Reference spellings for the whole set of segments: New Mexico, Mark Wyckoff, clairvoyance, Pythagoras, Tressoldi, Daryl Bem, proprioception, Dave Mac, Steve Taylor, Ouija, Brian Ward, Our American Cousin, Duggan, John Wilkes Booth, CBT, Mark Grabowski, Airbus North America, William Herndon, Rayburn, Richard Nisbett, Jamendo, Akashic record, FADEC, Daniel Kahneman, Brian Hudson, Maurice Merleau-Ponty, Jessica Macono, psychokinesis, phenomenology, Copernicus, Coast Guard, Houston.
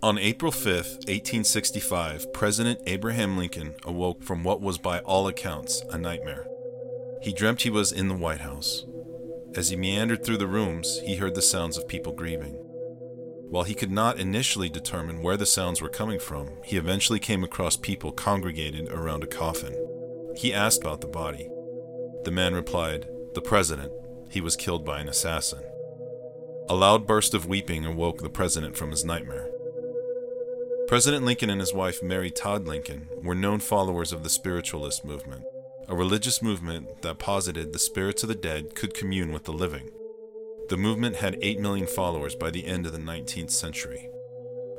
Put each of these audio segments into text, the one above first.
On April 5, 1865, President Abraham Lincoln awoke from what was by all accounts a nightmare. He dreamt he was in the White House. As he meandered through the rooms, he heard the sounds of people grieving. While he could not initially determine where the sounds were coming from, he eventually came across people congregated around a coffin. He asked about the body. The man replied, "The president. He was killed by an assassin." A loud burst of weeping awoke the president from his nightmare. President Lincoln and his wife Mary Todd Lincoln were known followers of the spiritualist movement, a religious movement that posited the spirits of the dead could commune with the living. The movement had 8 million followers by the end of the 19th century.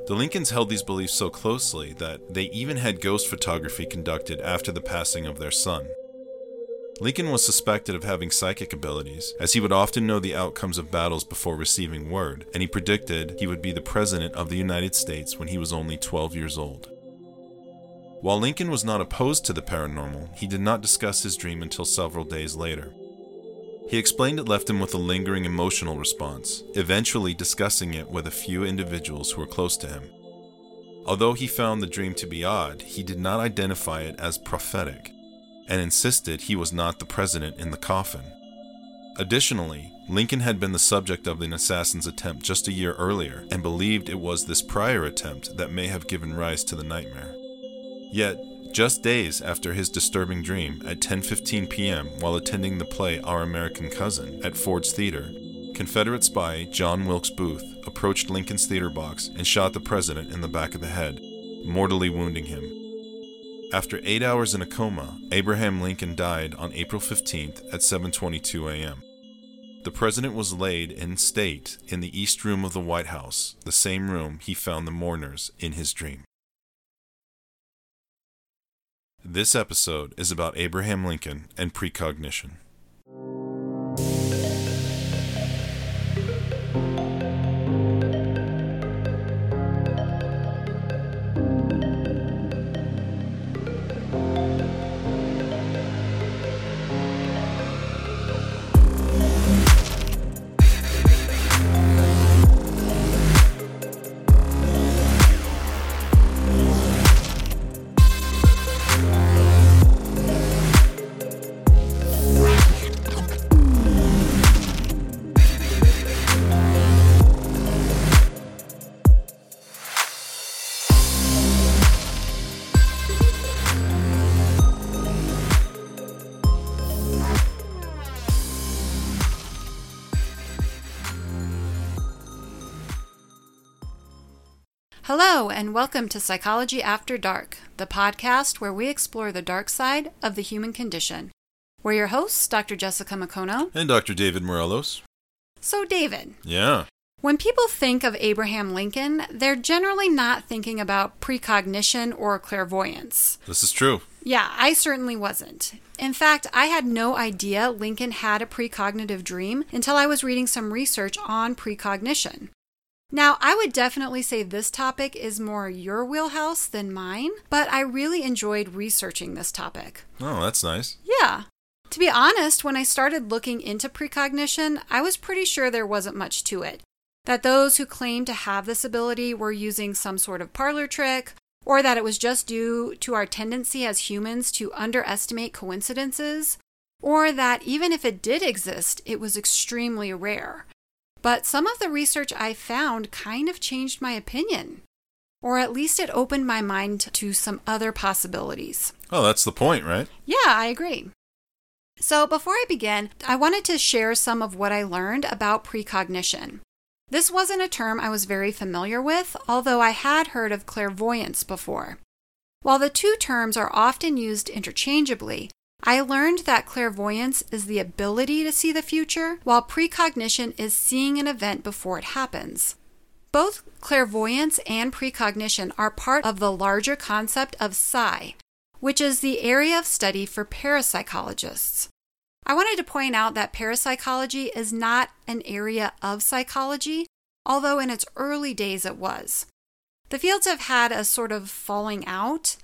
The Lincolns held these beliefs so closely that they even had ghost photography conducted after the passing of their son. Lincoln was suspected of having psychic abilities, as he would often know the outcomes of battles before receiving word, and he predicted he would be the President of the United States when he was only 12 years old. While Lincoln was not opposed to the paranormal, he did not discuss his dream until several days later. He explained it left him with a lingering emotional response, eventually discussing it with a few individuals who were close to him. Although he found the dream to be odd, he did not identify it as prophetic, and insisted he was not the president in the coffin. Additionally, Lincoln had been the subject of an assassin's attempt just a year earlier and believed it was this prior attempt that may have given rise to the nightmare. Yet, just days after his disturbing dream, at 10:15 p.m. while attending the play Our American Cousin at Ford's Theater, Confederate spy John Wilkes Booth approached Lincoln's theater box and shot the president in the back of the head, mortally wounding him. After 8 hours in a coma, Abraham Lincoln died on April 15th at 7:22 a.m. The president was laid in state in the East Room of the White House, the same room he found the mourners in his dream. This episode is about Abraham Lincoln and precognition. Hello, and welcome to Psychology After Dark, the podcast where we explore the dark side of the human condition. We're your hosts, Dr. Jessica Macono. And Dr. David Morellos. So, David. Yeah. When people think of Abraham Lincoln, they're generally not thinking about precognition or clairvoyance. This is true. Yeah, I certainly wasn't. In fact, I had no idea Lincoln had a precognitive dream until I was reading some research on precognition. Now, I would definitely say this topic is more your wheelhouse than mine, but I really enjoyed researching this topic. Oh, that's nice. Yeah. To be honest, when I started looking into precognition, I was pretty sure there wasn't much to it. That those who claimed to have this ability were using some sort of parlor trick, or that it was just due to our tendency as humans to underestimate coincidences, or that even if it did exist, it was extremely rare. But some of the research I found kind of changed my opinion. Or at least it opened my mind to some other possibilities. Oh, that's the point, right? Yeah, I agree. So before I begin, I wanted to share some of what I learned about precognition. This wasn't a term I was very familiar with, although I had heard of clairvoyance before. While the two terms are often used interchangeably, I learned that clairvoyance is the ability to see the future, while precognition is seeing an event before it happens. Both clairvoyance and precognition are part of the larger concept of psi, which is the area of study for parapsychologists. I wanted to point out that parapsychology is not an area of psychology, although in its early days it was. The fields have had a sort of falling out.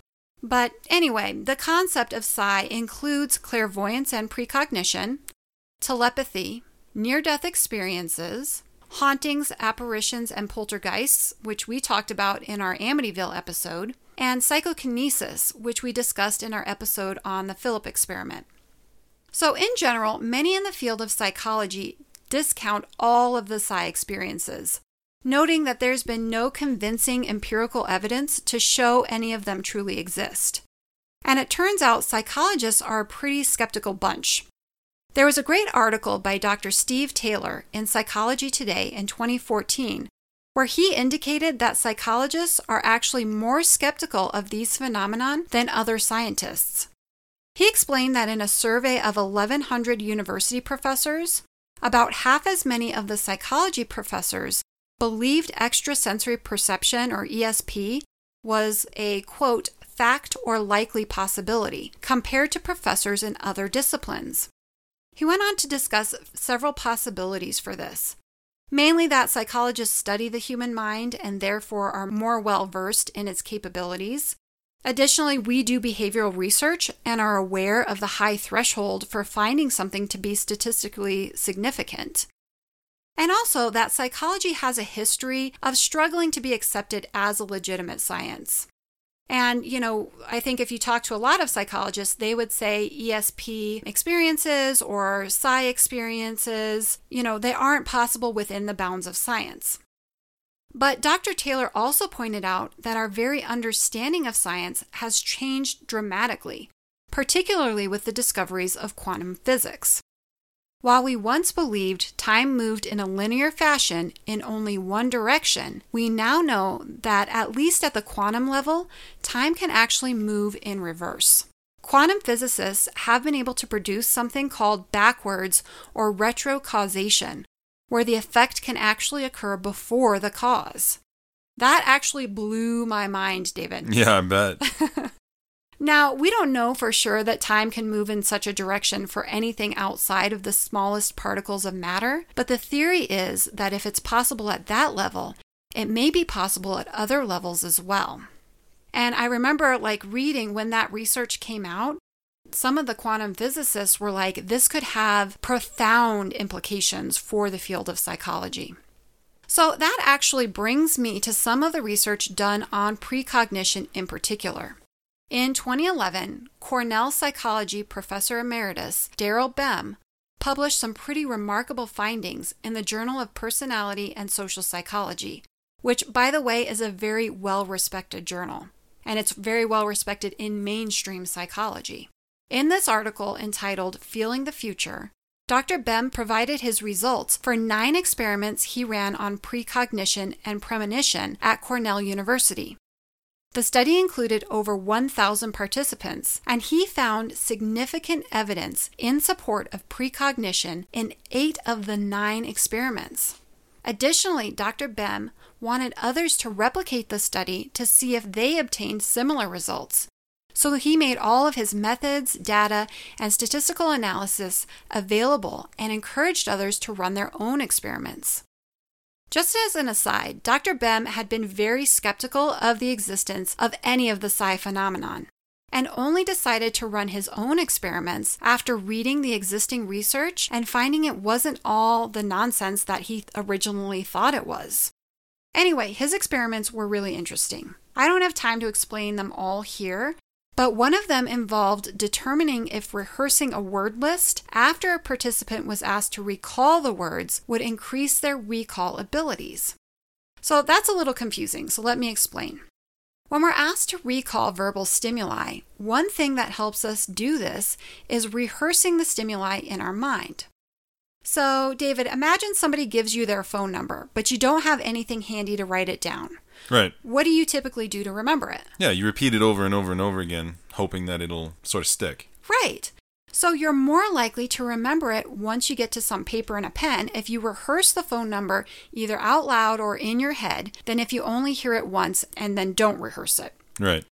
But anyway, the concept of psi includes clairvoyance and precognition, telepathy, near-death experiences, hauntings, apparitions, and poltergeists, which we talked about in our Amityville episode, and psychokinesis, which we discussed in our episode on the Philip experiment. So in general, many in the field of psychology discount all of the psi experiences, noting that there's been no convincing empirical evidence to show any of them truly exist. And it turns out psychologists are a pretty skeptical bunch. There was a great article by Dr. Steve Taylor in Psychology Today in 2014, where he indicated that psychologists are actually more skeptical of these phenomena than other scientists. He explained that in a survey of 1,100 university professors, about half as many of the psychology professors believed extrasensory perception, or ESP, was a, quote, fact or likely possibility, compared to professors in other disciplines. He went on to discuss several possibilities for this, mainly that psychologists study the human mind and therefore are more well-versed in its capabilities. Additionally, we do behavioral research and are aware of the high threshold for finding something to be statistically significant. And also that psychology has a history of struggling to be accepted as a legitimate science. And, you know, I think if you talk to a lot of psychologists, they would say ESP experiences or psi experiences, you know, they aren't possible within the bounds of science. But Dr. Taylor also pointed out that our very understanding of science has changed dramatically, particularly with the discoveries of quantum physics. While we once believed time moved in a linear fashion in only one direction, we now know that, at least at the quantum level, time can actually move in reverse. Quantum physicists have been able to produce something called backwards or retrocausation, where the effect can actually occur before the cause. That actually blew my mind, David. Yeah, I bet. Now, we don't know for sure that time can move in such a direction for anything outside of the smallest particles of matter, but the theory is that if it's possible at that level, it may be possible at other levels as well. And I remember, like, reading when that research came out, some of the quantum physicists were like, this could have profound implications for the field of psychology. So that actually brings me to some of the research done on precognition in particular. In 2011, Cornell psychology professor emeritus Daryl Bem published some pretty remarkable findings in the Journal of Personality and Social Psychology, which, by the way, is a very well-respected journal, and it's very well-respected in mainstream psychology. In this article entitled Feeling the Future, Dr. Bem provided his results for 9 experiments he ran on precognition and premonition at Cornell University. The study included over 1,000 participants, and he found significant evidence in support of precognition in 8 of the 9 experiments. Additionally, Dr. Bem wanted others to replicate the study to see if they obtained similar results, so he made all of his methods, data, and statistical analysis available and encouraged others to run their own experiments. Just as an aside, Dr. Bem had been very skeptical of the existence of any of the psi phenomenon, and only decided to run his own experiments after reading the existing research and finding it wasn't all the nonsense that he originally thought it was. Anyway, his experiments were really interesting. I don't have time to explain them all here, but one of them involved determining if rehearsing a word list after a participant was asked to recall the words would increase their recall abilities. So that's a little confusing, so let me explain. When we're asked to recall verbal stimuli, one thing that helps us do this is rehearsing the stimuli in our mind. So, David, imagine somebody gives you their phone number, but you don't have anything handy to write it down. Right. What do you typically do to remember it? Yeah, you repeat it over and over and over again, hoping that it'll sort of stick. Right. So you're more likely to remember it once you get to some paper and a pen if you rehearse the phone number either out loud or in your head than if you only hear it once and then don't rehearse it. Right.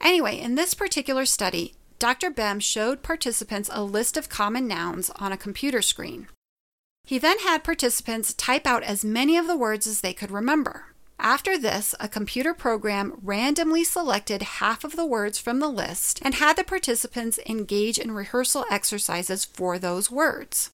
Anyway, in this particular study, Dr. Bem showed participants a list of common nouns on a computer screen. He then had participants type out as many of the words as they could remember. After this, a computer program randomly selected half of the words from the list and had the participants engage in rehearsal exercises for those words.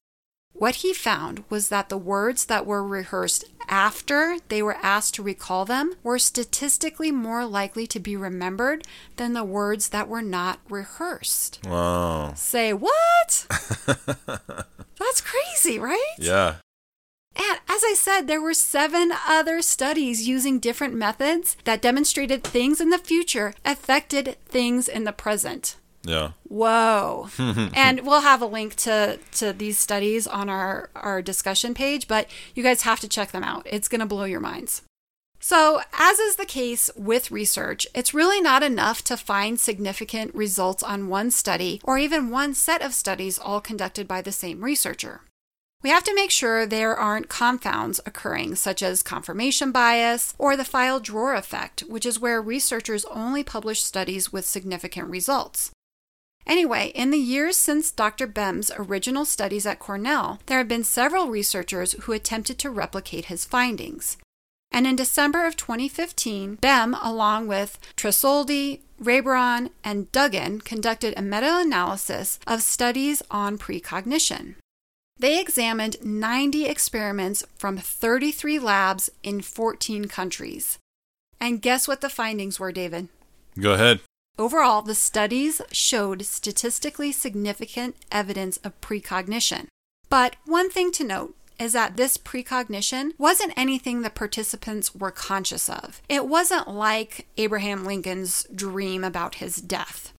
What he found was that the words that were rehearsed after they were asked to recall them were statistically more likely to be remembered than the words that were not rehearsed. Wow. Say what? That's crazy, right? Yeah. And as I said, there were 7 other studies using different methods that demonstrated things in the future affected things in the present. Yeah. Whoa. And we'll have a link to these studies on our discussion page, but you guys have to check them out. It's going to blow your minds. So, as is the case with research, it's really not enough to find significant results on one study or even one set of studies all conducted by the same researcher. We have to make sure there aren't confounds occurring, such as confirmation bias or the file drawer effect, which is where researchers only publish studies with significant results. Anyway, in the years since Dr. Bem's original studies at Cornell, there have been several researchers who attempted to replicate his findings. And in December of 2015, Bem, along with Tressoldi, Rayburn, and Duggan, conducted a meta-analysis of studies on precognition. They examined 90 experiments from 33 labs in 14 countries. And guess what the findings were, David? Go ahead. Overall, the studies showed statistically significant evidence of precognition. But one thing to note is that this precognition wasn't anything the participants were conscious of. It wasn't like Abraham Lincoln's dream about his death.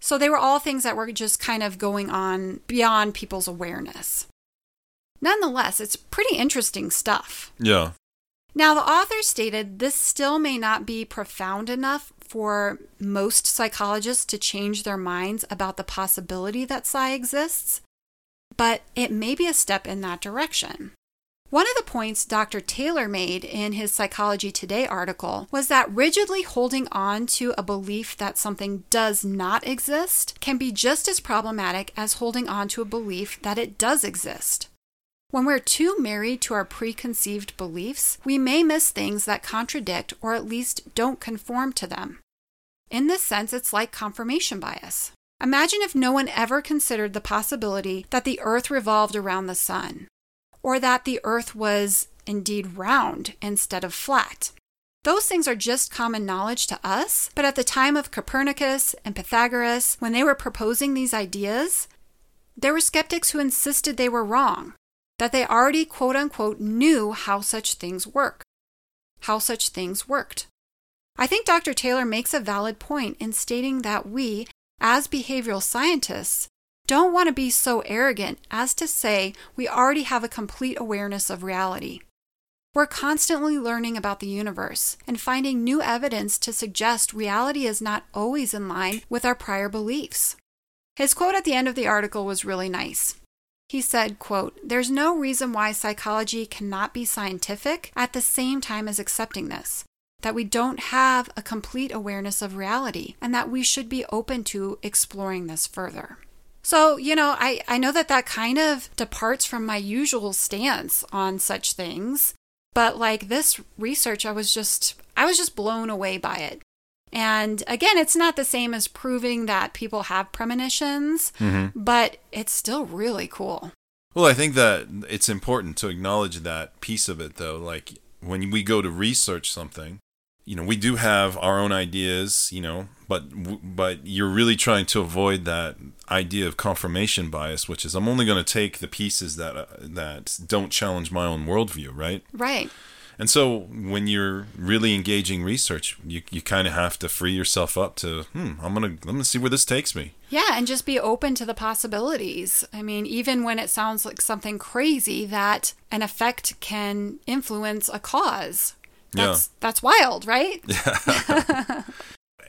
So they were all things that were just kind of going on beyond people's awareness. Nonetheless, it's pretty interesting stuff. Yeah. Now, the author stated this still may not be profound enough for most psychologists to change their minds about the possibility that psi exists, but it may be a step in that direction. One of the points Dr. Taylor made in his Psychology Today article was that rigidly holding on to a belief that something does not exist can be just as problematic as holding on to a belief that it does exist. When we're too married to our preconceived beliefs, we may miss things that contradict or at least don't conform to them. In this sense, it's like confirmation bias. Imagine if no one ever considered the possibility that the Earth revolved around the sun, or that the Earth was indeed round instead of flat. Those things are just common knowledge to us, but at the time of Copernicus and Pythagoras, when they were proposing these ideas, there were skeptics who insisted they were wrong, that they already, quote-unquote, knew how such things worked. I think Dr. Taylor makes a valid point in stating that we, as behavioral scientists, don't want to be so arrogant as to say we already have a complete awareness of reality. We're constantly learning about the universe and finding new evidence to suggest reality is not always in line with our prior beliefs. His quote at the end of the article was really nice. He said, quote, "There's no reason why psychology cannot be scientific at the same time as accepting this, that we don't have a complete awareness of reality and that we should be open to exploring this further." So, I know that kind of departs from my usual stance on such things, but like this research, I was just blown away by it. And again, it's not the same as proving that people have premonitions, but it's still really cool. Well, I think that it's important to acknowledge that piece of it, though. Like, when we go to research something, we do have our own ideas, but you're really trying to avoid that idea of confirmation bias, which is I'm only going to take the pieces that don't challenge my own worldview, right? Right. And so when you're really engaging research, you kind of have to free yourself up to, I'm gonna see where this takes me. Yeah, and just be open to the possibilities. I mean, even when it sounds like something crazy, that an effect can influence a cause. That's wild, right? Yeah.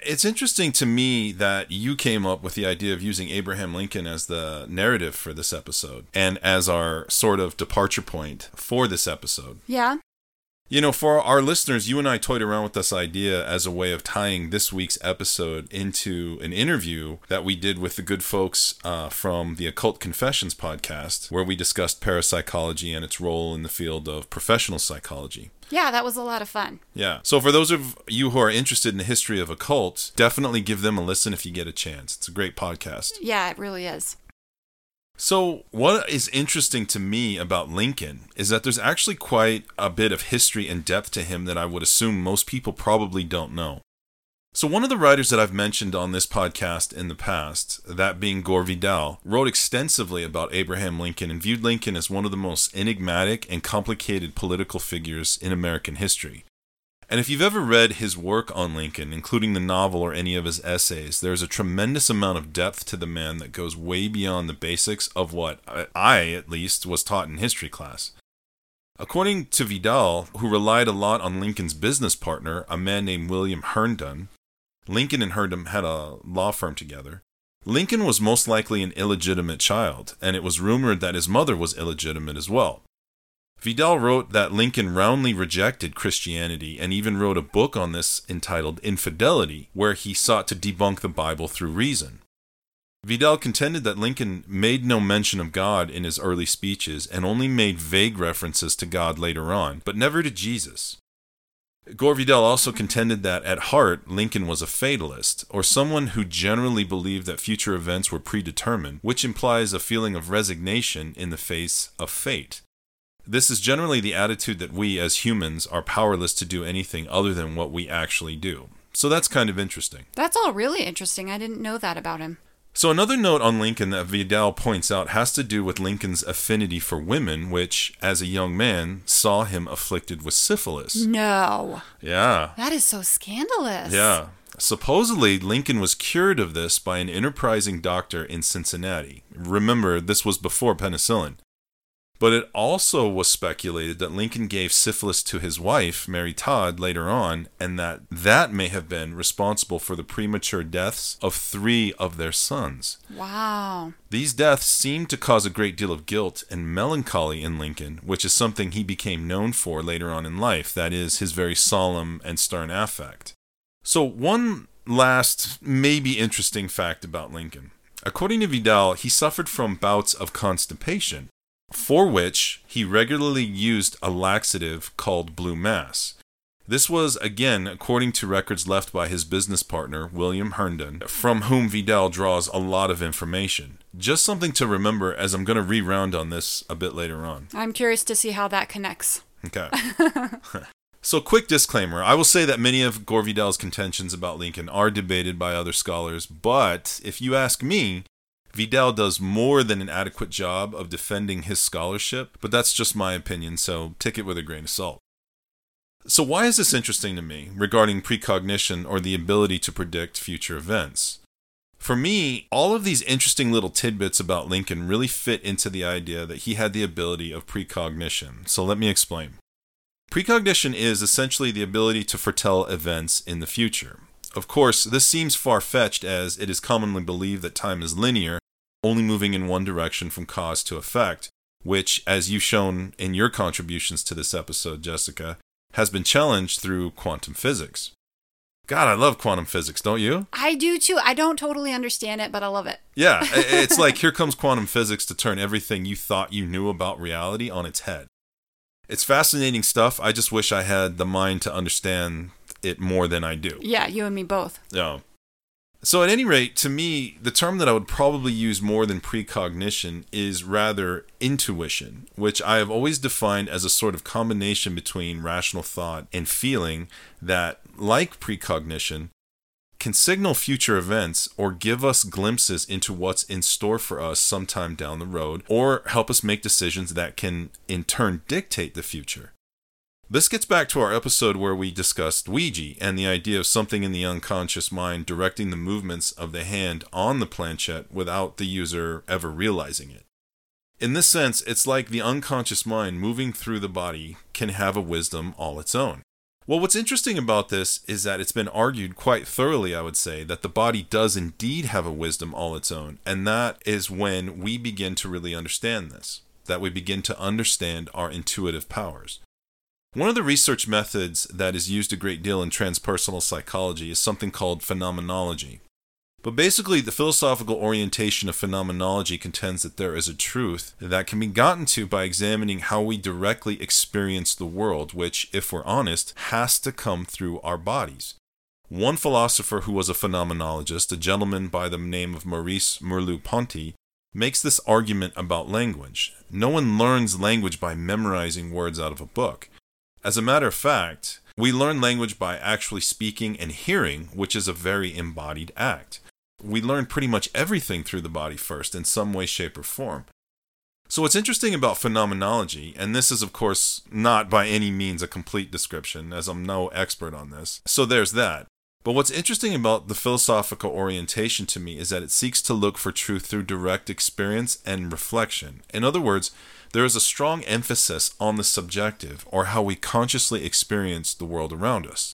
It's interesting to me that you came up with the idea of using Abraham Lincoln as the narrative for this episode and as our sort of departure point for this episode. Yeah. For our listeners, you and I toyed around with this idea as a way of tying this week's episode into an interview that we did with the good folks from the Occult Confessions podcast, where we discussed parapsychology and its role in the field of professional psychology. Yeah, that was a lot of fun. Yeah. So for those of you who are interested in the history of occults, definitely give them a listen if you get a chance. It's a great podcast. Yeah, it really is. So what is interesting to me about Lincoln is that there's actually quite a bit of history and depth to him that I would assume most people probably don't know. So one of the writers that I've mentioned on this podcast in the past, that being Gore Vidal, wrote extensively about Abraham Lincoln and viewed Lincoln as one of the most enigmatic and complicated political figures in American history. And if you've ever read his work on Lincoln, including the novel or any of his essays, there's a tremendous amount of depth to the man that goes way beyond the basics of what I, at least, was taught in history class. According to Vidal, who relied a lot on Lincoln's business partner, a man named William Herndon, Lincoln and Herndon had a law firm together. Lincoln was most likely an illegitimate child, and it was rumored that his mother was illegitimate as well. Vidal wrote that Lincoln roundly rejected Christianity and even wrote a book on this entitled Infidelity, where he sought to debunk the Bible through reason. Vidal contended that Lincoln made no mention of God in his early speeches and only made vague references to God later on, but never to Jesus. Gore Vidal also contended that, at heart, Lincoln was a fatalist, or someone who generally believed that future events were predetermined, which implies a feeling of resignation in the face of fate. This is generally the attitude that we, as humans, are powerless to do anything other than what we actually do. So that's kind of interesting. That's all really interesting. I didn't know that about him. So another note on Lincoln that Vidal points out has to do with Lincoln's affinity for women, which, as a young man, saw him afflicted with syphilis. No. Yeah. That is so scandalous. Yeah. Supposedly, Lincoln was cured of this by an enterprising doctor in Cincinnati. Remember, this was before penicillin. But it also was speculated that Lincoln gave syphilis to his wife, Mary Todd, later on, and that that may have been responsible for the premature deaths of 3 of their sons. Wow. These deaths seemed to cause a great deal of guilt and melancholy in Lincoln, which is something he became known for later on in life, that is, his very solemn and stern affect. So one last, maybe interesting fact about Lincoln. According to Vidal, he suffered from bouts of constipation, for which he regularly used a laxative called Blue Mass. This was, again, according to records left by his business partner, William Herndon, from whom Vidal draws a lot of information. Just something to remember, as I'm going to re-round on this a bit later on. I'm curious to see how that connects. Okay. So, quick disclaimer. I will say that many of Gore Vidal's contentions about Lincoln are debated by other scholars, but if you ask me, Vidal does more than an adequate job of defending his scholarship, but that's just my opinion, so take it with a grain of salt. So why is this interesting to me regarding precognition or the ability to predict future events? For me, all of these interesting little tidbits about Lincoln really fit into the idea that he had the ability of precognition. So let me explain. Precognition is essentially the ability to foretell events in the future. Of course, this seems far-fetched as it is commonly believed that time is linear, only moving in one direction from cause to effect, which, as you've shown in your contributions to this episode, Jessica, has been challenged through quantum physics. God, I love quantum physics, don't you? I do, too. I don't totally understand it, but I love it. Yeah, it's like here comes quantum physics to turn everything you thought you knew about reality on its head. It's fascinating stuff. I just wish I had the mind to understand it more than I do. Yeah, you and me both. Yeah. So at any rate, to me, the term that I would probably use more than precognition is rather intuition, which I have always defined as a sort of combination between rational thought and feeling that, like precognition, can signal future events or give us glimpses into what's in store for us sometime down the road, or help us make decisions that can in turn dictate the future. This gets back to our episode where we discussed Ouija and the idea of something in the unconscious mind directing the movements of the hand on the planchette without the user ever realizing it. In this sense, it's like the unconscious mind moving through the body can have a wisdom all its own. Well, what's interesting about this is that it's been argued quite thoroughly, I would say, that the body does indeed have a wisdom all its own, and that is when we begin to really understand this, that we begin to understand our intuitive powers. One of the research methods that is used a great deal in transpersonal psychology is something called phenomenology. But basically, the philosophical orientation of phenomenology contends that there is a truth that can be gotten to by examining how we directly experience the world, which, if we're honest, has to come through our bodies. One philosopher who was a phenomenologist, a gentleman by the name of Maurice Merleau-Ponty, makes this argument about language. No one learns language by memorizing words out of a book. As a matter of fact, we learn language by actually speaking and hearing, which is a very embodied act. We learn pretty much everything through the body first, in some way, shape, or form. So what's interesting about phenomenology, and this is of course not by any means a complete description, as I'm no expert on this, so there's that. But what's interesting about the philosophical orientation to me is that it seeks to look for truth through direct experience and reflection. In other words, there is a strong emphasis on the subjective, or how we consciously experience the world around us.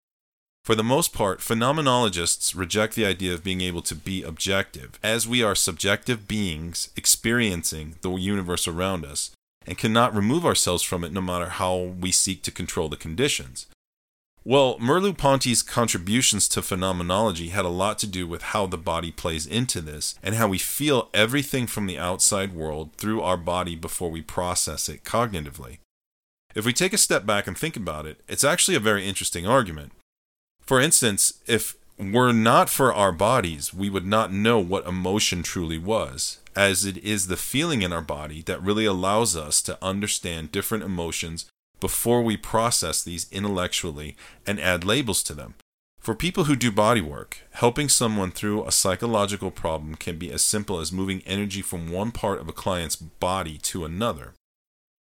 For the most part, phenomenologists reject the idea of being able to be objective, as we are subjective beings experiencing the universe around us, and cannot remove ourselves from it no matter how we seek to control the conditions. Well, Merleau-Ponty's contributions to phenomenology had a lot to do with how the body plays into this, and how we feel everything from the outside world through our body before we process it cognitively. If we take a step back and think about it, it's actually a very interesting argument. For instance, if were not for our bodies, we would not know what emotion truly was, as it is the feeling in our body that really allows us to understand different emotions before we process these intellectually and add labels to them. For people who do body work, helping someone through a psychological problem can be as simple as moving energy from one part of a client's body to another,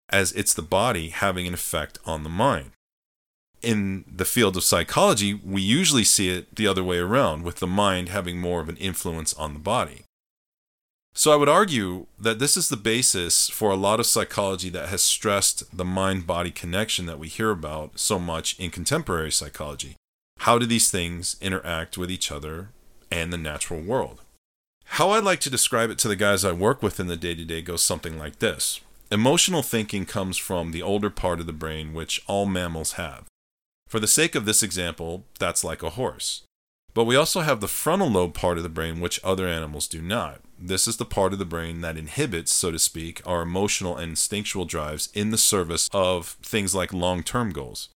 as it's the body having an effect on the mind. In the field of psychology, we usually see it the other way around, with the mind having more of an influence on the body. So I would argue that this is the basis for a lot of psychology that has stressed the mind-body connection that we hear about so much in contemporary psychology. How do these things interact with each other and the natural world? How I like to describe it to the guys I work with in the day-to-day goes something like this. Emotional thinking comes from the older part of the brain, which all mammals have. For the sake of this example, that's like a horse. But we also have the frontal lobe part of the brain, which other animals do not. This is the part of the brain that inhibits, so to speak, our emotional and instinctual drives in the service of things like long-term goals.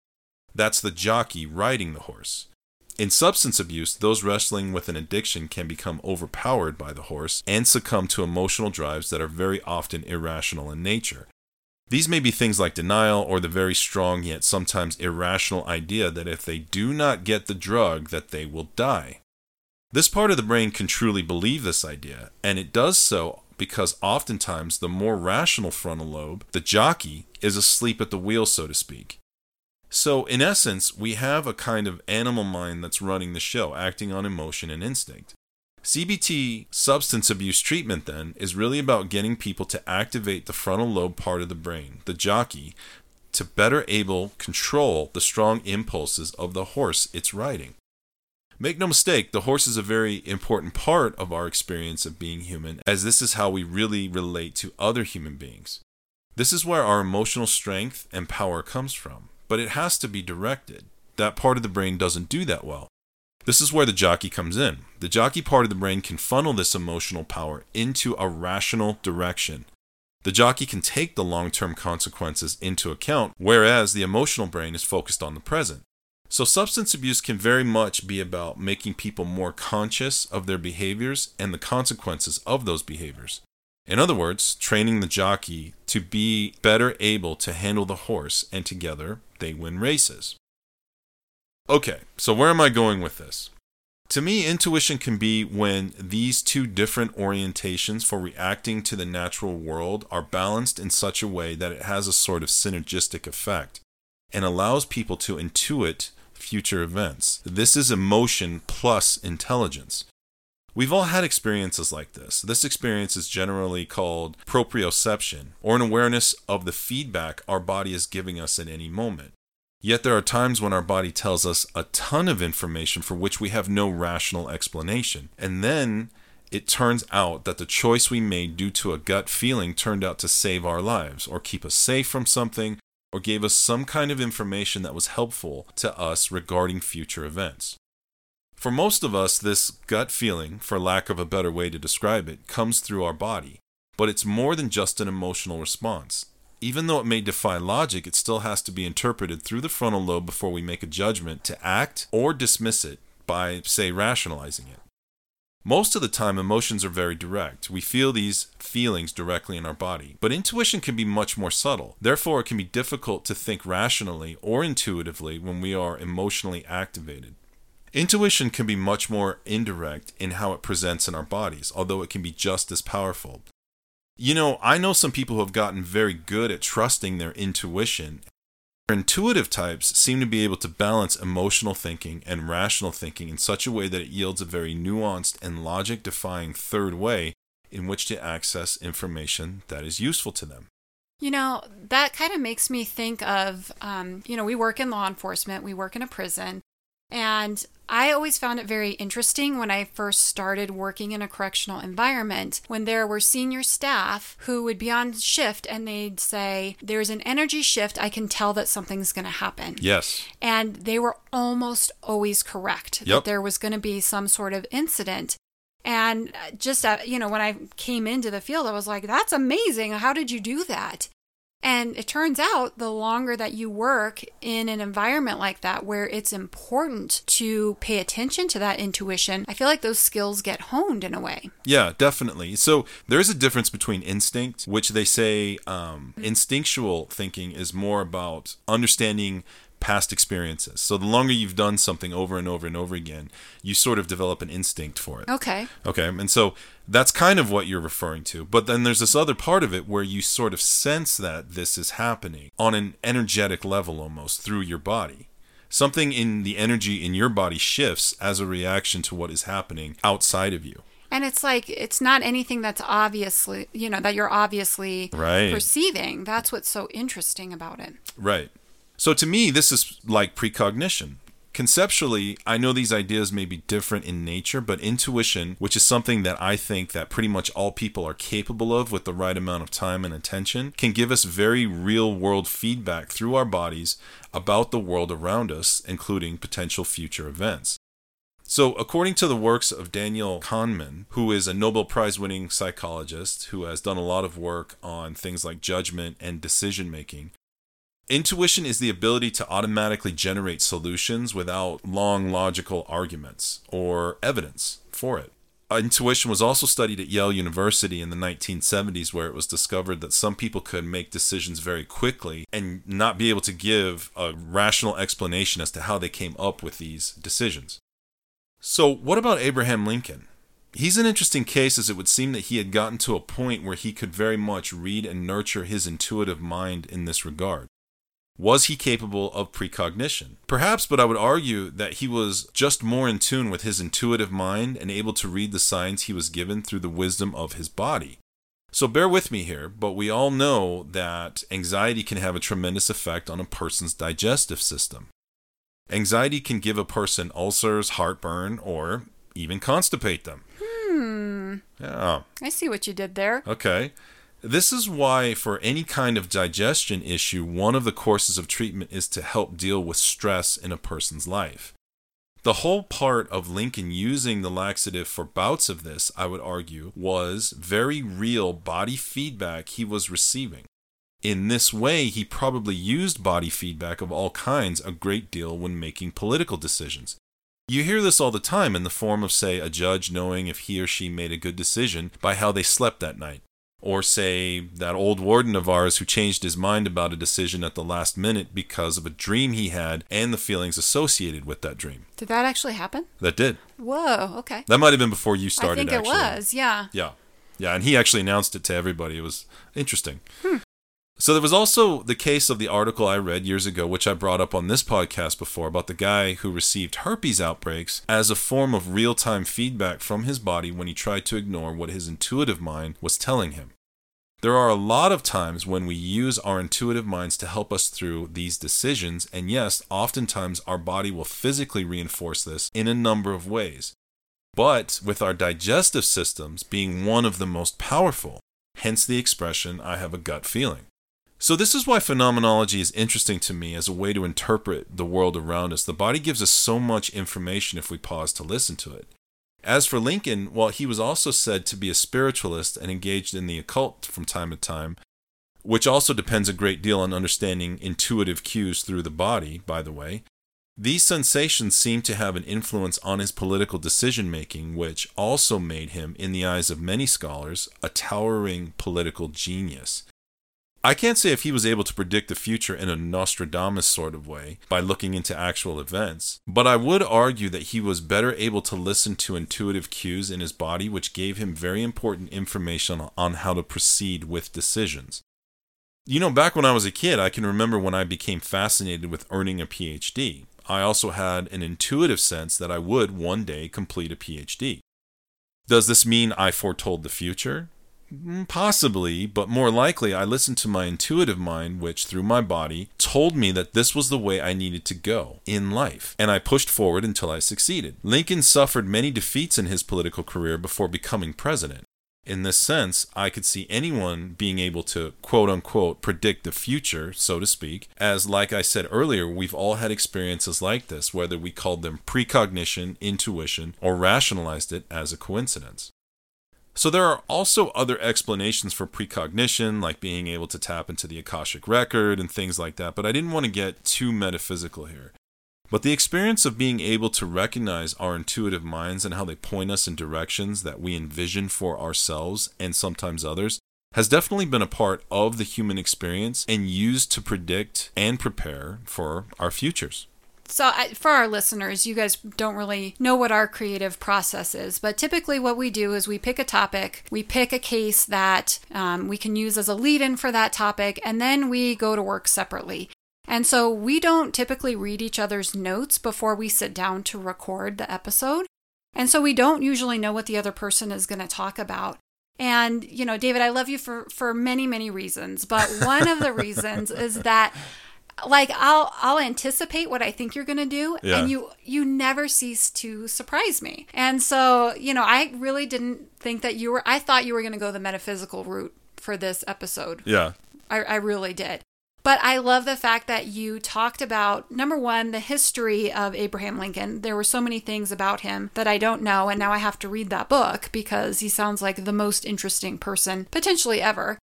That's the jockey riding the horse. In substance abuse, those wrestling with an addiction can become overpowered by the horse and succumb to emotional drives that are very often irrational in nature. These may be things like denial or the very strong yet sometimes irrational idea that if they do not get the drug that they will die. This part of the brain can truly believe this idea, and it does so because oftentimes the more rational frontal lobe, the jockey, is asleep at the wheel, so to speak. So in essence, we have a kind of animal mind that's running the show, acting on emotion and instinct. CBT, substance abuse treatment, then, is really about getting people to activate the frontal lobe part of the brain, the jockey, to better able control the strong impulses of the horse it's riding. Make no mistake, the horse is a very important part of our experience of being human, as this is how we really relate to other human beings. This is where our emotional strength and power comes from, but it has to be directed. That part of the brain doesn't do that well. This is where the jockey comes in. The jockey part of the brain can funnel this emotional power into a rational direction. The jockey can take the long-term consequences into account, whereas the emotional brain is focused on the present. So substance abuse can very much be about making people more conscious of their behaviors and the consequences of those behaviors. In other words, training the jockey to be better able to handle the horse, and together they win races. Okay, so where am I going with this? To me, intuition can be when these two different orientations for reacting to the natural world are balanced in such a way that it has a sort of synergistic effect and allows people to intuit future events. This is emotion plus intelligence. We've all had experiences like this. This experience is generally called proprioception, or an awareness of the feedback our body is giving us at any moment. Yet there are times when our body tells us a ton of information for which we have no rational explanation. And then it turns out that the choice we made due to a gut feeling turned out to save our lives, or keep us safe from something, or gave us some kind of information that was helpful to us regarding future events. For most of us, this gut feeling, for lack of a better way to describe it, comes through our body. But it's more than just an emotional response. Even though it may defy logic, it still has to be interpreted through the frontal lobe before we make a judgment to act or dismiss it by, say, rationalizing it. Most of the time, emotions are very direct. We feel these feelings directly in our body. But intuition can be much more subtle. Therefore, it can be difficult to think rationally or intuitively when we are emotionally activated. Intuition can be much more indirect in how it presents in our bodies, although it can be just as powerful. You know, I know some people who have gotten very good at trusting their intuition. Intuitive types seem to be able to balance emotional thinking and rational thinking in such a way that it yields a very nuanced and logic-defying third way in which to access information that is useful to them. You know, that kind of makes me think of, we work in law enforcement, we work in a prison, and I always found it very interesting when I first started working in a correctional environment, when there were senior staff who would be on shift and they'd say, there's an energy shift, I can tell that something's going to happen. Yes. And they were almost always correct. Yep. That there was going to be some sort of incident. And just, when I came into the field, I was like, that's amazing. How did you do that? And it turns out the longer that you work in an environment like that, where it's important to pay attention to that intuition, I feel like those skills get honed in a way. Yeah, definitely. So there's a difference between instinct, which they say instinctual thinking is more about understanding past experiences. So the longer you've done something over and over and over again, you sort of develop an instinct for it. Okay. And so that's kind of what you're referring to. But then there's this other part of it where you sort of sense that this is happening on an energetic level almost through your body. Something in the energy in your body shifts as a reaction to what is happening outside of you. And it's like, it's not anything that's obviously, that you're obviously perceiving. That's what's so interesting about it. Right. So to me, this is like precognition. Conceptually, I know these ideas may be different in nature, but intuition, which is something that I think that pretty much all people are capable of with the right amount of time and attention, can give us very real-world feedback through our bodies about the world around us, including potential future events. So according to the works of Daniel Kahneman, who is a Nobel Prize-winning psychologist who has done a lot of work on things like judgment and decision-making, intuition is the ability to automatically generate solutions without long logical arguments or evidence for it. Intuition was also studied at Yale University in the 1970s, where it was discovered that some people could make decisions very quickly and not be able to give a rational explanation as to how they came up with these decisions. So what about Abraham Lincoln? He's an interesting case, as it would seem that he had gotten to a point where he could very much read and nurture his intuitive mind in this regard. Was he capable of precognition? Perhaps, but I would argue that he was just more in tune with his intuitive mind and able to read the signs he was given through the wisdom of his body. So bear with me here, but we all know that anxiety can have a tremendous effect on a person's digestive system. Anxiety can give a person ulcers, heartburn, or even constipate them. Yeah. I see what you did there. Okay. This is why, for any kind of digestion issue, one of the courses of treatment is to help deal with stress in a person's life. The whole part of Lincoln using the laxative for bouts of this, I would argue, was very real body feedback he was receiving. In this way, he probably used body feedback of all kinds a great deal when making political decisions. You hear this all the time in the form of, say, a judge knowing if he or she made a good decision by how they slept that night. Or say, that old warden of ours who changed his mind about a decision at the last minute because of a dream he had and the feelings associated with that dream. Did that actually happen? That did. Whoa, okay. That might have been before you started, actually. I think it was, yeah. Yeah, and he actually announced it to everybody. It was interesting. So there was also the case of the article I read years ago, which I brought up on this podcast before, about the guy who received herpes outbreaks as a form of real-time feedback from his body when he tried to ignore what his intuitive mind was telling him. There are a lot of times when we use our intuitive minds to help us through these decisions, and yes, oftentimes our body will physically reinforce this in a number of ways. But with our digestive systems being one of the most powerful, hence the expression, I have a gut feeling. So this is why phenomenology is interesting to me as a way to interpret the world around us. The body gives us so much information if we pause to listen to it. As for Lincoln, while he was also said to be a spiritualist and engaged in the occult from time to time, which also depends a great deal on understanding intuitive cues through the body, by the way, These sensations seemed to have an influence on his political decision-making, which also made him, in the eyes of many scholars, a towering political genius. I can't say if he was able to predict the future in a Nostradamus sort of way by looking into actual events, but I would argue that he was better able to listen to intuitive cues in his body, which gave him very important information on how to proceed with decisions. You know, back when I was a kid, I can remember when I became fascinated with earning a PhD. I also had an intuitive sense that I would one day complete a PhD. Does this mean I foretold the future? Possibly, but more likely I listened to my intuitive mind, which through my body told me that this was the way I needed to go in life, and I pushed forward until I succeeded. Lincoln suffered many defeats in his political career before becoming president. In this sense, I could see anyone being able to, quote-unquote, predict the future, so to speak, as, like I said earlier, we've all had experiences like this, whether we called them precognition, intuition, or rationalized it as a coincidence. So there are also other explanations for precognition, like being able to tap into the Akashic record and things like that, but I didn't want to get too metaphysical here. But the experience of being able to recognize our intuitive minds and how they point us in directions that we envision for ourselves and sometimes others has definitely been a part of the human experience and used to predict and prepare for our futures. So for our listeners, you guys don't really know what our creative process is, but typically what we do is we pick a topic, we pick a case that we can use as a lead-in for that topic, and then we go to work separately. And so we don't typically read each other's notes before we sit down to record the episode. And so we don't usually know what the other person is going to talk about. And, you know, David, I love you for many, many reasons. But one of the reasons is that, like, I'll anticipate what I think you're going to do. Yeah. And you never cease to surprise me. And so, you know, I really didn't think that I thought you were going to go the metaphysical route for this episode. Yeah. I really did. But I love the fact that you talked about, number one, the history of Abraham Lincoln. There were so many things about him that I don't know, and now I have to read that book because he sounds like the most interesting person potentially ever.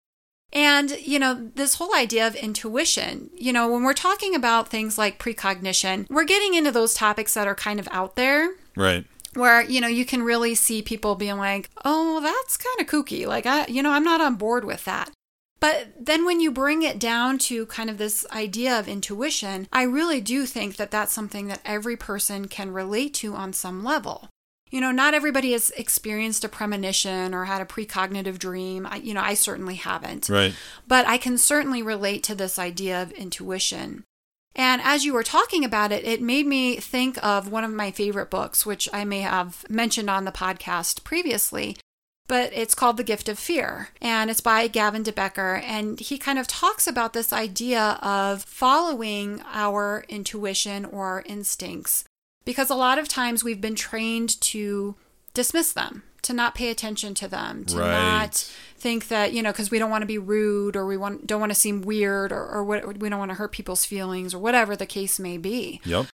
And, you know, this whole idea of intuition, you know, when we're talking about things like precognition, we're getting into those topics that are kind of out there. Right. Where, you know, you can really see people being like, oh, that's kind of kooky. Like, I'm not on board with that. But then when you bring it down to kind of this idea of intuition, I really do think that that's something that every person can relate to on some level. You know, not everybody has experienced a premonition or had a precognitive dream. I certainly haven't. Right. But I can certainly relate to this idea of intuition. And as you were talking about it, it made me think of one of my favorite books, which I may have mentioned on the podcast previously. But it's called The Gift of Fear, and it's by Gavin De Becker, and he kind of talks about this idea of following our intuition or our instincts, because a lot of times we've been trained to dismiss them, to not pay attention to them, to right. not think that, you know, because we don't want to be rude, or don't want to seem weird, or we don't want to hurt people's feelings, or whatever the case may be. Yep.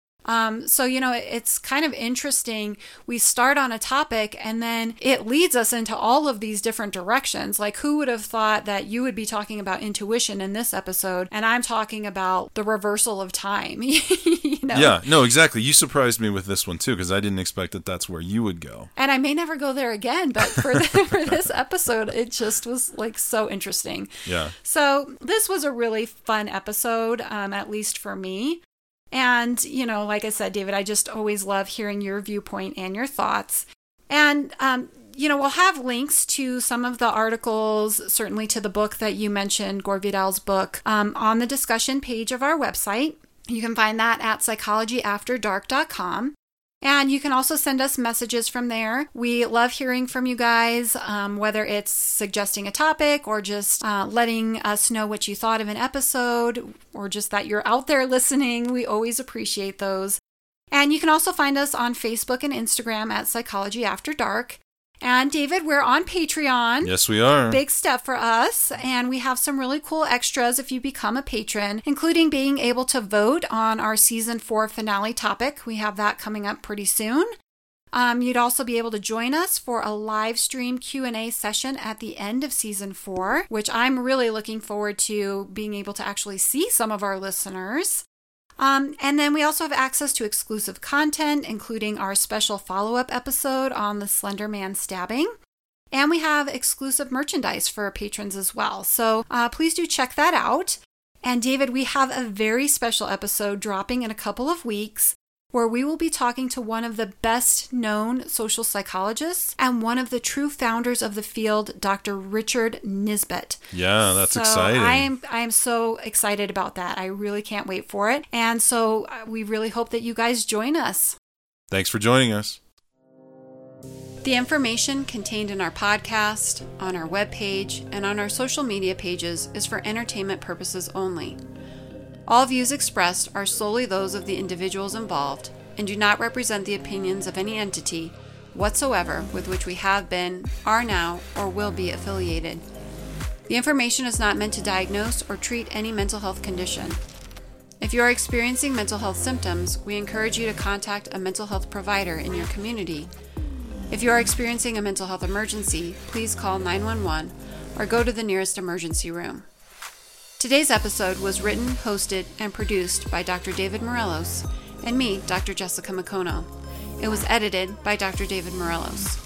So, you know, it's kind of interesting. We start on a topic and then it leads us into all of these different directions. Like, who would have thought that you would be talking about intuition in this episode and I'm talking about the reversal of time? You know? Yeah, no, exactly. You surprised me with this one too, because I didn't expect that that's where you would go. And I may never go there again, but for this episode, it just was like so interesting. Yeah. So this was a really fun episode, at least for me. And, you know, like I said, David, I just always love hearing your viewpoint and your thoughts. And, you know, we'll have links to some of the articles, certainly to the book that you mentioned, Gore Vidal's book, on the discussion page of our website. You can find that at psychologyafterdark.com. And you can also send us messages from there. We love hearing from you guys, whether it's suggesting a topic or just letting us know what you thought of an episode or just that you're out there listening. We always appreciate those. And you can also find us on Facebook and Instagram at Psychology After Dark. And David, we're on Patreon. Yes, we are. Big step for us. And we have some really cool extras if you become a patron, including being able to vote on our season 4 finale topic. We have that coming up pretty soon. You'd also be able to join us for a live stream Q&A session at the end of season 4, which I'm really looking forward to being able to actually see some of our listeners. And then we also have access to exclusive content, including our special follow-up episode on the Slender Man stabbing. And we have exclusive merchandise for our patrons as well. So please do check that out. And David, we have a very special episode dropping in a couple of weeks where we will be talking to one of the best-known social psychologists and one of the true founders of the field, Dr. Richard Nisbett. Yeah, that's exciting. I am so excited about that. I really can't wait for it. And so we really hope that you guys join us. Thanks for joining us. The information contained in our podcast, on our webpage, and on our social media pages is for entertainment purposes only. All views expressed are solely those of the individuals involved and do not represent the opinions of any entity whatsoever with which we have been, are now, or will be affiliated. The information is not meant to diagnose or treat any mental health condition. If you are experiencing mental health symptoms, we encourage you to contact a mental health provider in your community. If you are experiencing a mental health emergency, please call 911 or go to the nearest emergency room. Today's episode was written, hosted, and produced by Dr. David Morellos and me, Dr. Jessica Macono. It was edited by Dr. David Morellos.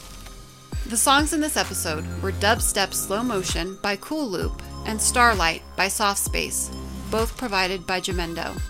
The songs in this episode were Dubstep Slow Motion by Cool Loop and Starlight by Soft Space, both provided by Jamendo.